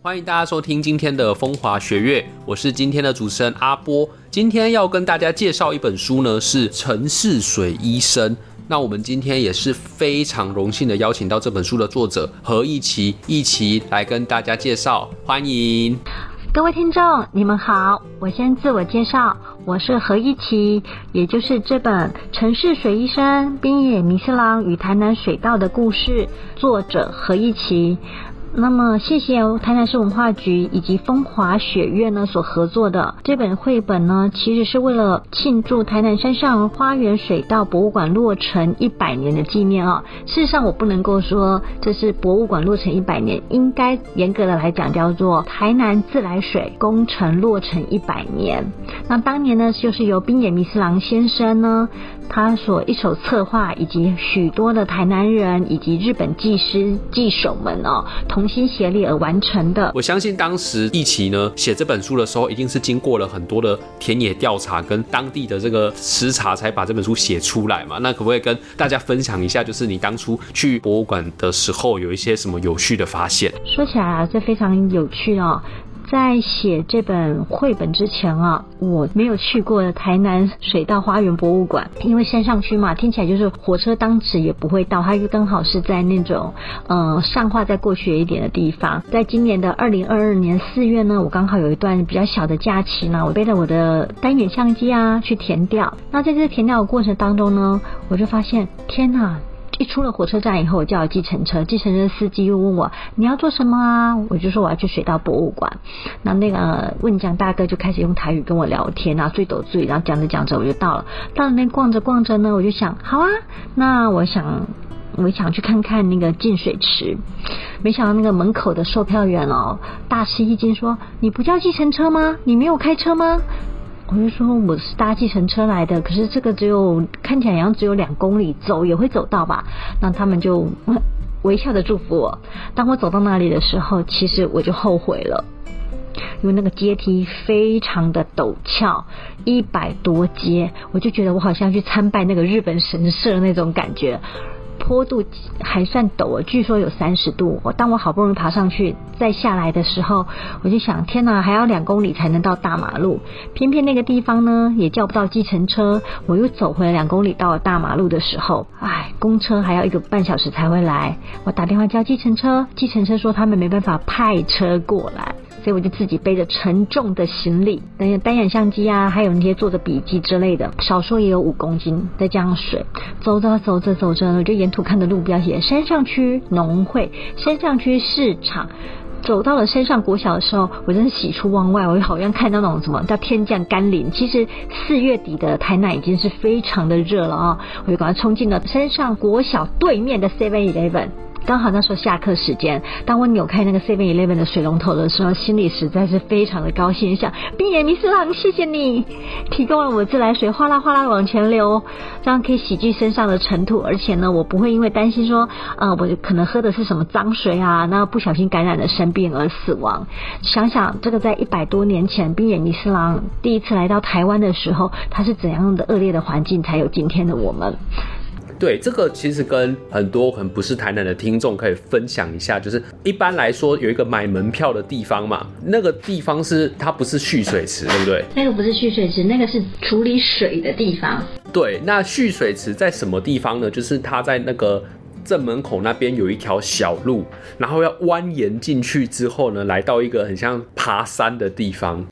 欢迎大家收听今天的风华学院，我是今天的主持人阿波。今天要跟大家介绍一本书呢，是陈世水医生。那我们今天也是非常荣幸的邀请到这本书的作者何益棋，益棋来跟大家介绍，欢迎。各位听众你们好，我先自我介绍，我是何益棋，也就是这本陈世水医生滨野弥四郎与台南水道的故事，作者何益棋。那么谢谢台南市文化局以及风华学院呢所合作的这本绘本呢，其实是为了庆祝台南山上花园水道博物馆落成100年的纪念哦。事实上我不能够说这是博物馆落成100年，应该严格的来讲叫做台南自来水工程落成100年。那当年呢就是由滨野弥四郎先生呢他所一手策划，以及许多的台南人以及日本技师技手们哦同心协力而完成的。我相信当时益棋呢写这本书的时候，一定是经过了很多的田野调查跟当地的这个实查，才把这本书写出来嘛。那可不可以跟大家分享一下，就是你当初去博物馆的时候，有一些什么有趣的发现？说起来啊，这非常有趣哦。在写这本绘本之前啊，我没有去过台南水道花园博物馆，因为山上区嘛，听起来就是火车当时也不会到，它就刚好是在那种上化再过去一点的地方。在今年的2022年4月呢，我刚好有一段比较小的假期呢，我背着我的单眼相机啊去田调。那在这田调的过程当中呢，我就发现天哪！一出了火车站以后，我叫了计程车，计程车司机又问我你要做什么啊？我就说我要去水道博物馆。那个问讲大哥就开始用台语跟我聊天，然后醉斗醉，然后讲着讲着我就到了。到那边逛着逛着呢，我就想好啊，那我想去看看那个净水池。没想到那个门口的售票员哦，大吃一惊说你不叫计程车吗？你没有开车吗？我就说我是搭计程车来的，可是这个只有看起来好像只有2公里，走也会走到吧。那他们就微笑的祝福我。当我走到那里的时候，其实我就后悔了，因为那个阶梯非常的陡峭，100多阶，我就觉得我好像去参拜那个日本神社那种感觉。坡度还算陡，据说有30度。当我好不容易爬上去再下来的时候，我就想天哪，还要2公里才能到大马路。偏偏那个地方呢也叫不到计程车，我又走回了2公里到了大马路的时候，公车还要1个半小时才会来。我打电话叫计程车，计程车说他们没办法派车过来，所以我就自己背着沉重的行李，单眼相机啊，还有那些做的笔记之类的，少说也有5公斤，再加上水。走着，我就沿途看的路标写山上区农会、山上区市场。走到了山上国小的时候，我真是喜出望外，我好像看到那种什么叫天降甘霖。其实4月底的台南已经是非常的热了哦，我就赶快冲进了山上国小对面的 7-Eleven。刚好那时候下课时间，当我扭开那个 7-Eleven 的水龙头的时候，心里实在是非常的高兴，想滨野弥四郎谢谢你提供了我自来水哗啦哗啦往前流，这样可以洗去身上的尘土，而且呢我不会因为担心说我可能喝的是什么脏水啊，那不小心感染了生病而死亡。想想这个在100多年前滨野弥四郎第一次来到台湾的时候，他是怎样的恶劣的环境才有今天的我们。对，这个其实跟很多可能不是台南的听众可以分享一下，就是一般来说有一个买门票的地方嘛，那个地方是它不是蓄水池，对不对？那个不是蓄水池，那个是处理水的地方。对，那蓄水池在什么地方呢？就是它在那个正门口那边有一条小路，然后要蜿蜒进去之后呢，来到一个很像爬山的地方。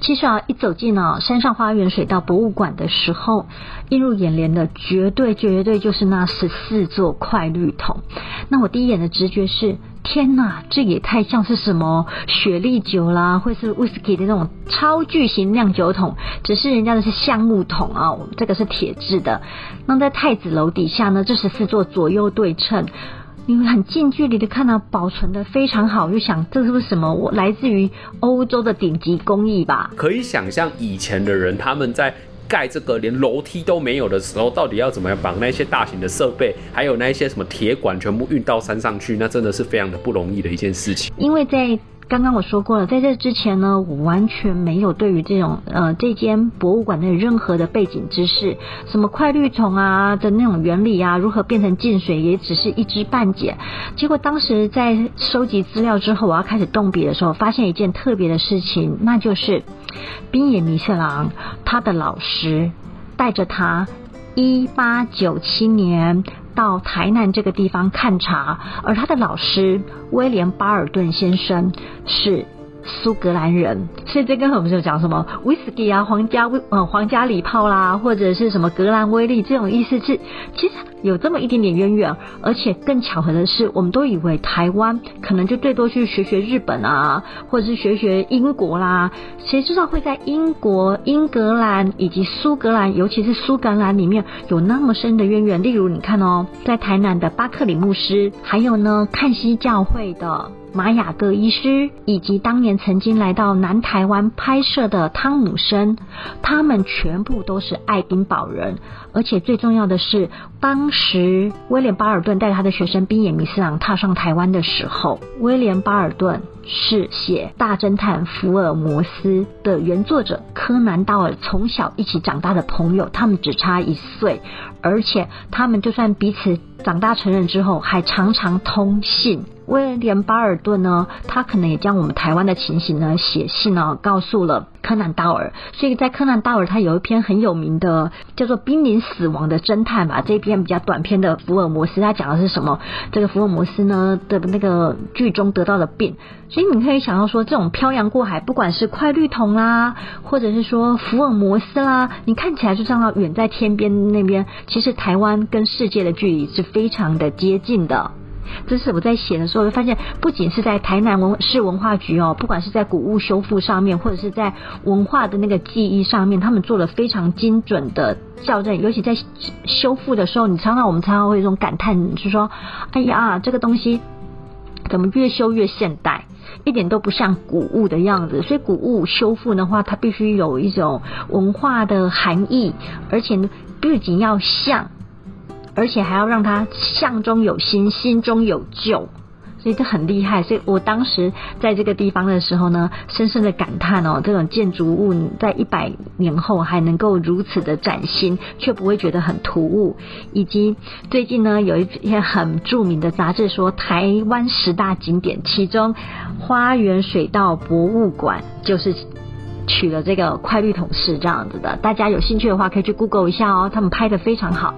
其实啊，一走进山上花园水道博物馆的时候，映入眼帘的绝对就是那14座快绿桶。那我第一眼的直觉是天哪，这也太像是什么雪莉酒啦，或是 whisky 的那种超巨型酿酒桶，只是人家的是橡木桶啊，我们这个是铁制的。那在太子楼底下呢，这14座左右对称，你会很近距离的看到保存的非常好，就想这是不是什么我来自于欧洲的顶级工艺吧。可以想象以前的人他们在盖这个连楼梯都没有的时候，到底要怎么样把那些大型的设备还有那些什么铁管全部运到山上去，那真的是非常的不容易的一件事情。因为在刚刚我说过了，在这之前呢，我完全没有对于这间博物馆的任何的背景知识，什么快绿桶啊的那种原理啊，如何变成净水也只是一知半解。结果当时在收集资料之后，我要开始动笔的时候，发现一件特别的事情，那就是宾野弥次郎他的老师带着他1897年到台南这个地方勘察，而他的老师威廉巴尔顿先生是苏格兰人，所以这跟我们就讲什么威士忌啊、皇家礼炮啦，或者是什么格兰威利这种意思是，其实有这么一点点渊源。而且更巧合的是，我们都以为台湾可能就最多去学学日本啊，或者是学学英国啦，谁知道会在英国、英格兰以及苏格兰，尤其是苏格兰里面有那么深的渊源。例如你看哦，在台南的巴克里牧师，还有呢看西教会的玛雅各医师，以及当年曾经来到南台湾拍摄的汤姆森，他们全部都是爱丁堡人。而且最重要的是，当时威廉巴尔顿带他的学生宾野弥次郎踏上台湾的时候，威廉巴尔顿是写大侦探福尔摩斯的原作者柯南道尔从小一起长大的朋友，他们只差1岁，而且他们就算彼此长大成人之后还常常通信。威廉巴尔顿呢，他可能也将我们台湾的情形呢写信呢告诉了柯南道尔，所以在柯南道尔他有一篇很有名的叫做濒临死亡的侦探吧，这一篇比较短篇的福尔摩斯，他讲的是什么，这个福尔摩斯呢的那个剧中得到的病。所以你可以想到说，这种漂洋过海，不管是快绿桶啦，或者是说福尔摩斯啦，你看起来就像远在天边那边，其实台湾跟世界的距离是非常的接近的。这是我在写的时候就发现，不仅是在台南市文化局哦，不管是在古物修复上面，或者是在文化的那个记忆上面，他们做了非常精准的校正。尤其在修复的时候，我们常常会有一种感叹，就是说，哎呀，这个东西怎么越修越现代，一点都不像古物的样子。所以古物修复的话，它必须有一种文化的含义，而且不仅要像，而且还要让他相中有心，心中有旧，所以这很厉害。所以我当时在这个地方的时候呢，深深的感叹哦，这种建筑物在100年后还能够如此的崭新，却不会觉得很突兀。以及最近呢，有一篇很著名的杂志说，台湾10大景点，其中花园水道博物馆就是取了这个快绿桶式这样子的。大家有兴趣的话，可以去 Google 一下哦，他们拍得非常好。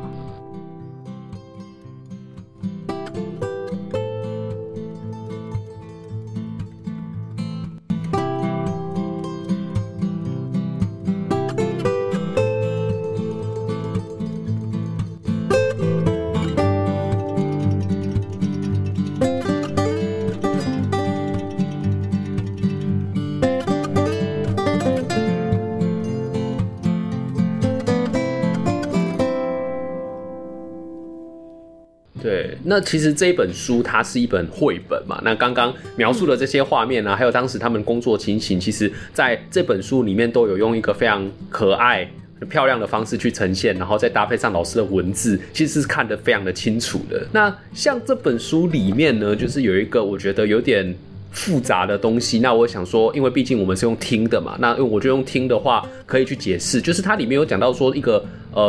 那其实这一本书它是一本绘本嘛，那刚刚描述的这些画面啊，还有当时他们工作情形，其实在这本书里面都有用一个非常可爱漂亮的方式去呈现，然后再搭配上老师的文字，其实是看得非常的清楚的。那像这本书里面呢，就是有一个我觉得有点复杂的东西，那我想说，因为毕竟我们是用听的嘛，那我就用听的话可以去解释，就是它里面有讲到说一个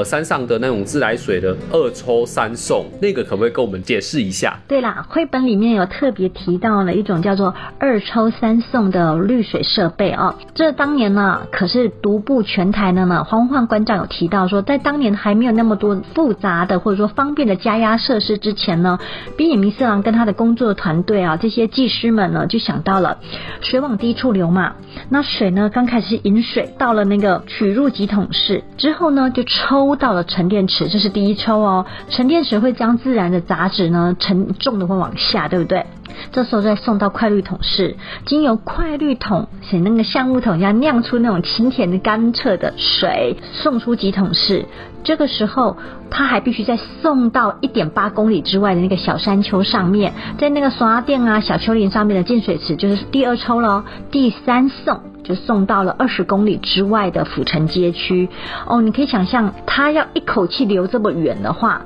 山上的那种自来水的2抽3送，那个可不可以跟我们解释一下？对啦，绘本里面有特别提到了一种叫做2抽3送的滤水设备哦，这当年呢可是独步全台的呢。黄文焕馆长有提到说，在当年还没有那么多复杂的或者说方便的加压设施之前呢，宾野弥次郎跟他的工作团队啊，这些技师们呢就想到了水往低处流嘛，那水呢刚开始是引水到了那个取入集桶室之后呢，就抽到了沉淀池，这是第一抽哦。沉淀池会将自然的杂质呢沉重的会往下，对不对？这时候再送到快绿桶室，经由快绿桶像那个橡木桶一样酿出那种清甜的甘澈的水，送出集桶室。这个时候它还必须再送到1.8公里之外的那个小山丘上面，在那个刷店啊小丘陵上面的净水池，就是第2抽了。第3送就送到了20公里之外的府城街区哦。你可以想象，它要一口气流这么远的话，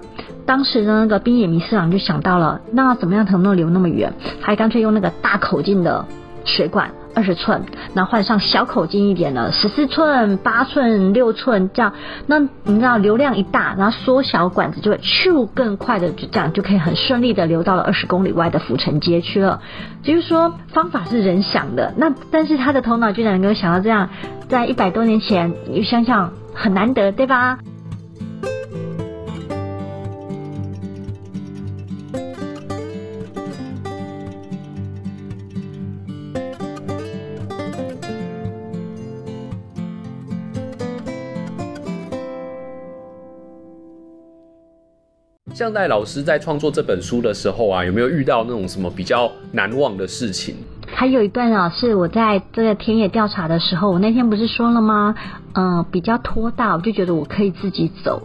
当时呢那个宾野弥次郎就想到了，那怎么样能不能流那么远，还干脆用那个大口径的水管20寸，然后换上小口径一点的14寸、8寸、6寸这样。那你知道流量一大，然后缩小管子就会咻更快的，就这样就可以很顺利的流到了20公里外的府城街区了。就是说方法是人想的，那但是他的头脑居然能够想到这样，在100多年前，你想想很难得，对吧？向代老师在创作这本书的时候啊，有没有遇到那种什么比较难忘的事情？还有一段啊，是我在这个田野调查的时候，我那天不是说了吗？比较拖大，我就觉得我可以自己走。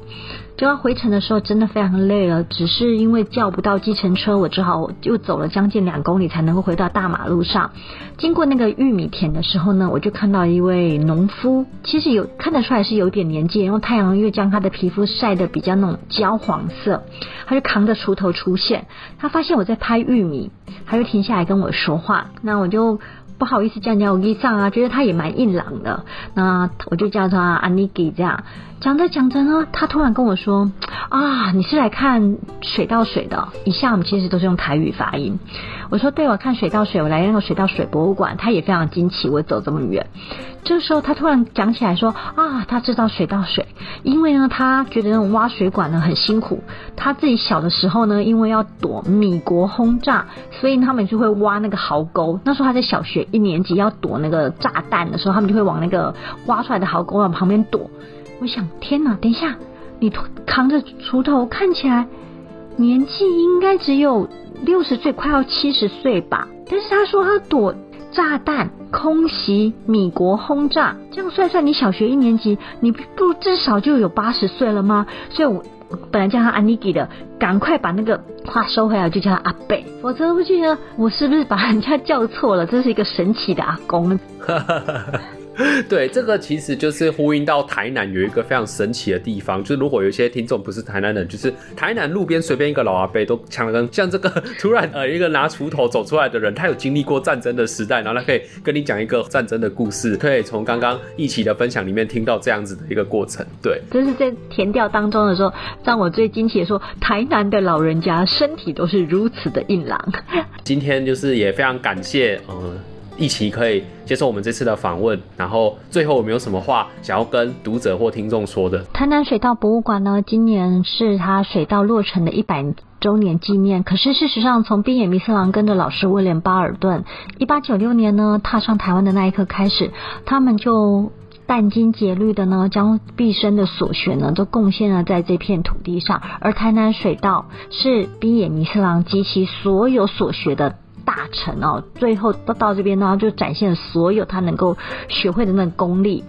就要回程的时候，真的非常累了，只是因为叫不到计程车，我只好又走了将近2公里才能够回到大马路上。经过那个玉米田的时候呢，我就看到一位农夫，其实有看得出来是有点年纪，然后太阳又将他的皮肤晒得比较那种焦黄色，他就扛着锄头出现，他发现我在拍玉米，他就停下来跟我说话，那我就不好意思叫人家 Ogi 上啊，觉得他也蛮硬朗的，那我就叫他 Aniki 这样。讲着讲着呢，他突然跟我说啊，你是来看水到水的。以下我们其实都是用台语发音。我说对，我看水到水，我来那个水到水博物馆。他也非常惊奇我走这么远。这时候他突然讲起来说啊，他知道水到水，因为呢他觉得那种挖水管呢很辛苦，他自己小的时候呢，因为要躲米国轰炸，所以他们就会挖那个壕沟。那时候他在小学1年级要躲那个炸弹的时候，他们就会往那个挖出来的壕沟往旁边躲。我想，天哪！等一下，你扛着锄头，看起来年纪应该只有60岁，快要70岁吧。但是他说他躲炸弹、空袭、米国轰炸，这样算算，你小学1年级，你不至少就有80岁了吗？所以我本来叫他安妮给的，赶快把那个话收回来，就叫他阿贝，否则我就觉得我是不是把人家叫错了？这是一个神奇的阿公。对，这个其实就是呼应到台南有一个非常神奇的地方，就是如果有一些听众不是台南人，就是台南路边随便一个老阿伯都抢了，像这个突然一个拿锄头走出来的人，他有经历过战争的时代，然后他可以跟你讲一个战争的故事，可以从刚刚一起的分享里面听到这样子的一个过程。对，就是在田调当中的时候，让我最惊奇的说，台南的老人家身体都是如此的硬朗。今天就是也非常感谢一起可以接受我们这次的访问，然后最后有没有什么话想要跟读者或听众说的？台南水稻博物馆呢，今年是它水稻落成的100周年纪念。可是事实上，从滨野弥四郎跟着老师威廉巴尔顿1896年呢踏上台湾的那一刻开始，他们就殚精竭虑的呢，将毕生的所学呢，都贡献了在这片土地上。而台南水稻是滨野弥四郎及其所有所学的大成哦，最后到这边呢，就展现了所有他能够学会的那个功力。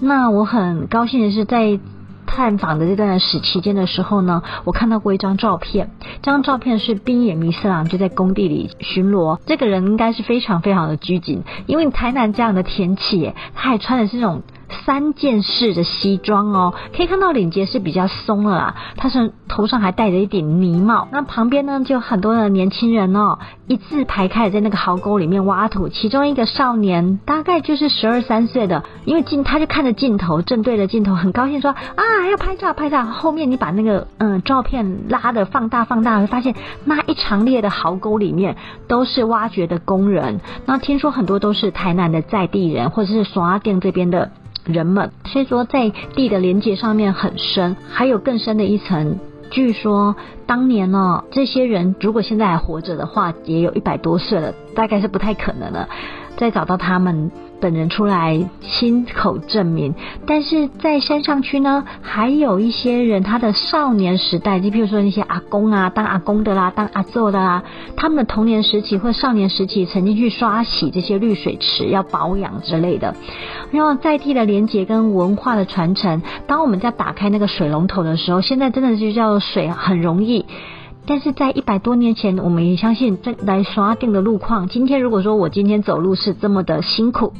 那我很高兴的是，在探访的这段时期间的时候呢，我看到过一张照片，这张照片是滨野弥四郎就在工地里巡逻。这个人应该是非常非常的拘谨，因为台南这样的天气耶，他还穿的是那种3件式的西装哦，可以看到领结是比较松了啦，他是头上还戴着一顶呢帽。那旁边呢，就很多的年轻人哦，一字排开在那个壕沟里面挖土。其中一个少年大概就是12、13岁的，因为他就看着镜头，正对着镜头，很高兴说啊，要拍照拍照。后面你把那个照片拉的放大，会发现那一长列的壕沟里面都是挖掘的工人。那听说很多都是台南的在地人，或者是双阿店这边的人们，所以说在地的连结上面很深。还有更深的一层，据说当年呢，这些人如果现在还活着的话，也有100多岁了，大概是不太可能了再找到他们本人出来亲口证明。但是在山上区呢，还有一些人他的少年时代，就譬如说那些阿公啊，当阿公的啦，当阿祖的啦，他们的童年时期或少年时期曾经去刷洗这些绿水池，要保养之类的。然后在地的连结跟文化的传承，当我们在打开那个水龙头的时候，现在真的就叫水很容易，但是在100多年前，我们也相信来刷定的路况。今天如果说我今天走路是这么的辛苦，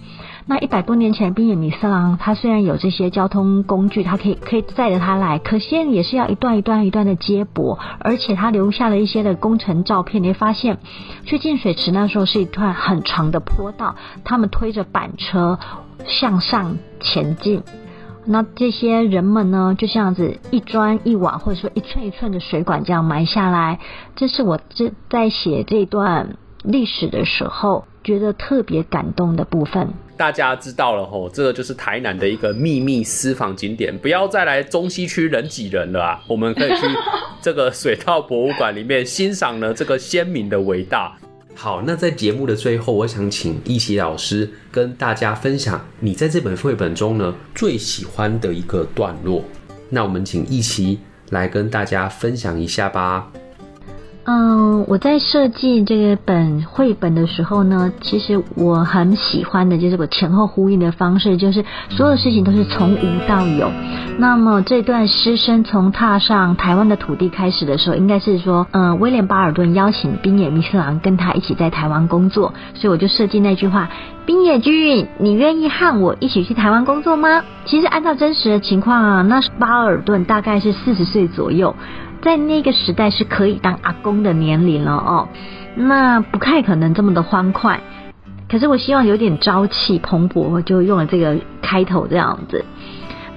那100多年前，宾野弥四郎他虽然有这些交通工具，他可以载着他来，可是也是要一段的接驳，而且他留下了一些的工程照片。你会发现，去进水池那时候是一段很长的坡道，他们推着板车向上前进。那这些人们呢，就这样子一砖一瓦，或者说一寸一寸的水管这样埋下来。这是我在写这段历史的时候觉得特别感动的部分。大家知道了吼，这个就是台南的一个秘密私房景点，不要再来中西区人挤人了啊！我们可以去这个水稻博物馆里面欣赏呢这个先民的伟大。好，那在节目的最后，我想请奕棋老师跟大家分享你在这本绘本中呢最喜欢的一个段落。那我们请奕棋来跟大家分享一下吧。我在设计这本绘本的时候呢，其实我很喜欢的就是我前后呼应的方式，就是所有事情都是从无到有。那么这段师生从踏上台湾的土地开始的时候，应该是说，威廉巴尔顿邀请宾野弥四郎跟他一起在台湾工作，所以我就设计那句话：宾野君，你愿意和我一起去台湾工作吗？其实按照真实的情况啊，那巴尔顿大概是40岁左右。在那个时代是可以当阿公的年龄了哦，那不太可能这么的欢快，可是我希望有点朝气蓬勃，我就用了这个开头这样子。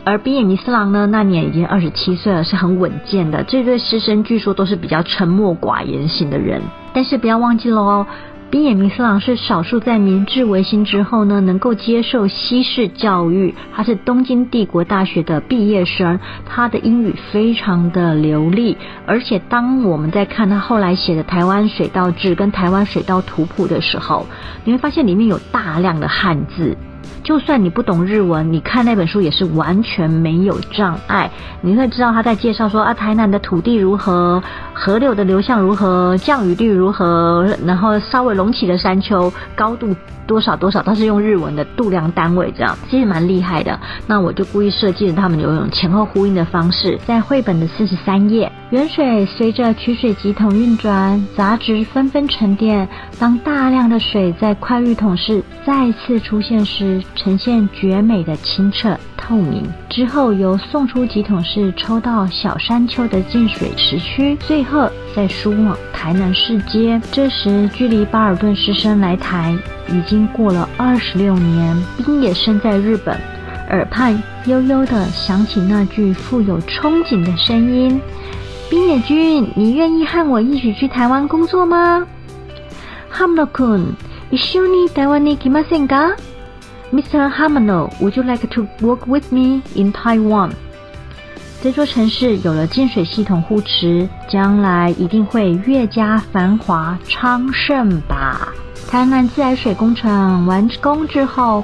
而宾野弥四郎呢，那年已经27岁了，是很稳健的。这对师生据说都是比较沉默寡言型的人，但是不要忘记了哦，宾野弥四郎是少数在明治维新之后呢，能够接受西式教育。他是东京帝国大学的毕业生，他的英语非常的流利，而且当我们在看他后来写的《台湾水稻志》跟《台湾水稻图谱》的时候，你会发现里面有大量的汉字。就算你不懂日文，你看那本书也是完全没有障碍。你会知道他在介绍说啊，台南的土地如何，河流的流向如何，降雨率如何，然后稍微隆起的山丘高度多少，它是用日文的度量单位这样，其实蛮厉害的。那我就故意设计了他们有一种前后呼应的方式。在绘本的43页，原水随着取水集桶运转，杂质纷纷沉淀。当大量的水在快浴桶室再次出现时，呈现绝美的清澈透明。之后由送出集桶室抽到小山丘的进水池区，最后再输往台南市街。这时距离巴尔顿师生来台已经过了26年，宾也身在日本，耳畔悠悠地响起那句富有憧憬的声音：宾野君，你愿意和我一起去台湾工作吗？浜野君，一緒に台湾に来ませんか？ Mr. Hamano, would you like to work with me in Taiwan？这座城市有了净水系统护持，将来一定会越加繁华昌盛吧。台南自来水工程完工之后，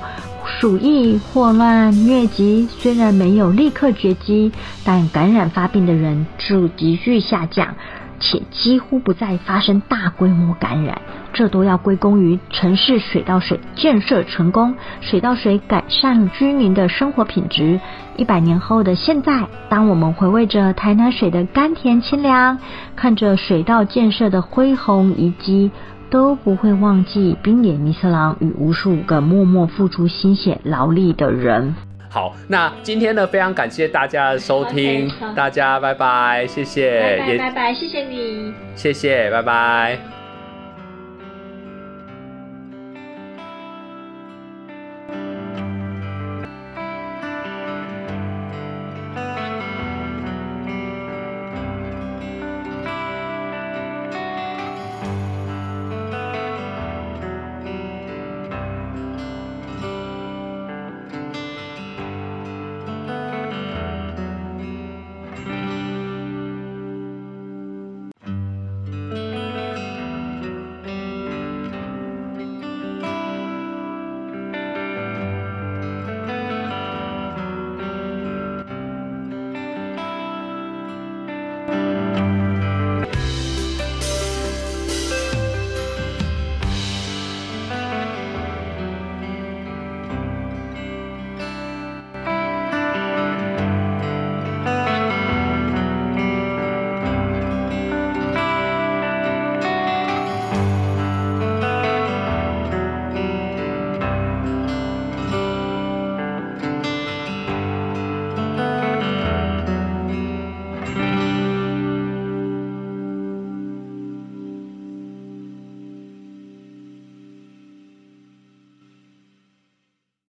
鼠疫、霍乱、疟疾虽然没有立刻绝迹，但感染发病的人数急剧下降，且几乎不再发生大规模感染。这都要归功于城市水稻水建设成功，水稻水改善居民的生活品质。100年后的现在，当我们回味着台南水的甘甜清凉，看着水稻建设的恢宏遗迹，都不会忘记宾野弥四郎与无数个默默付出心血劳力的人。好，那今天呢，非常感谢大家的收听，大家拜拜，谢谢，拜拜，谢谢你，谢谢，拜拜。